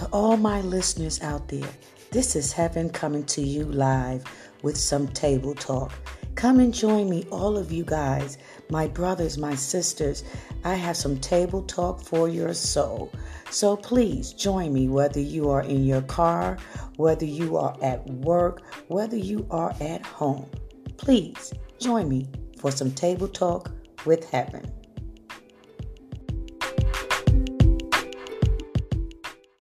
To all my listeners out there, this is Heaven coming to you live with some table talk. Come and join me, all of you guys, my brothers, my sisters. I have some table talk for your soul. So please join me, whether you are in your car, whether you are at work, whether you are at home. Please join me for some table talk with Heaven.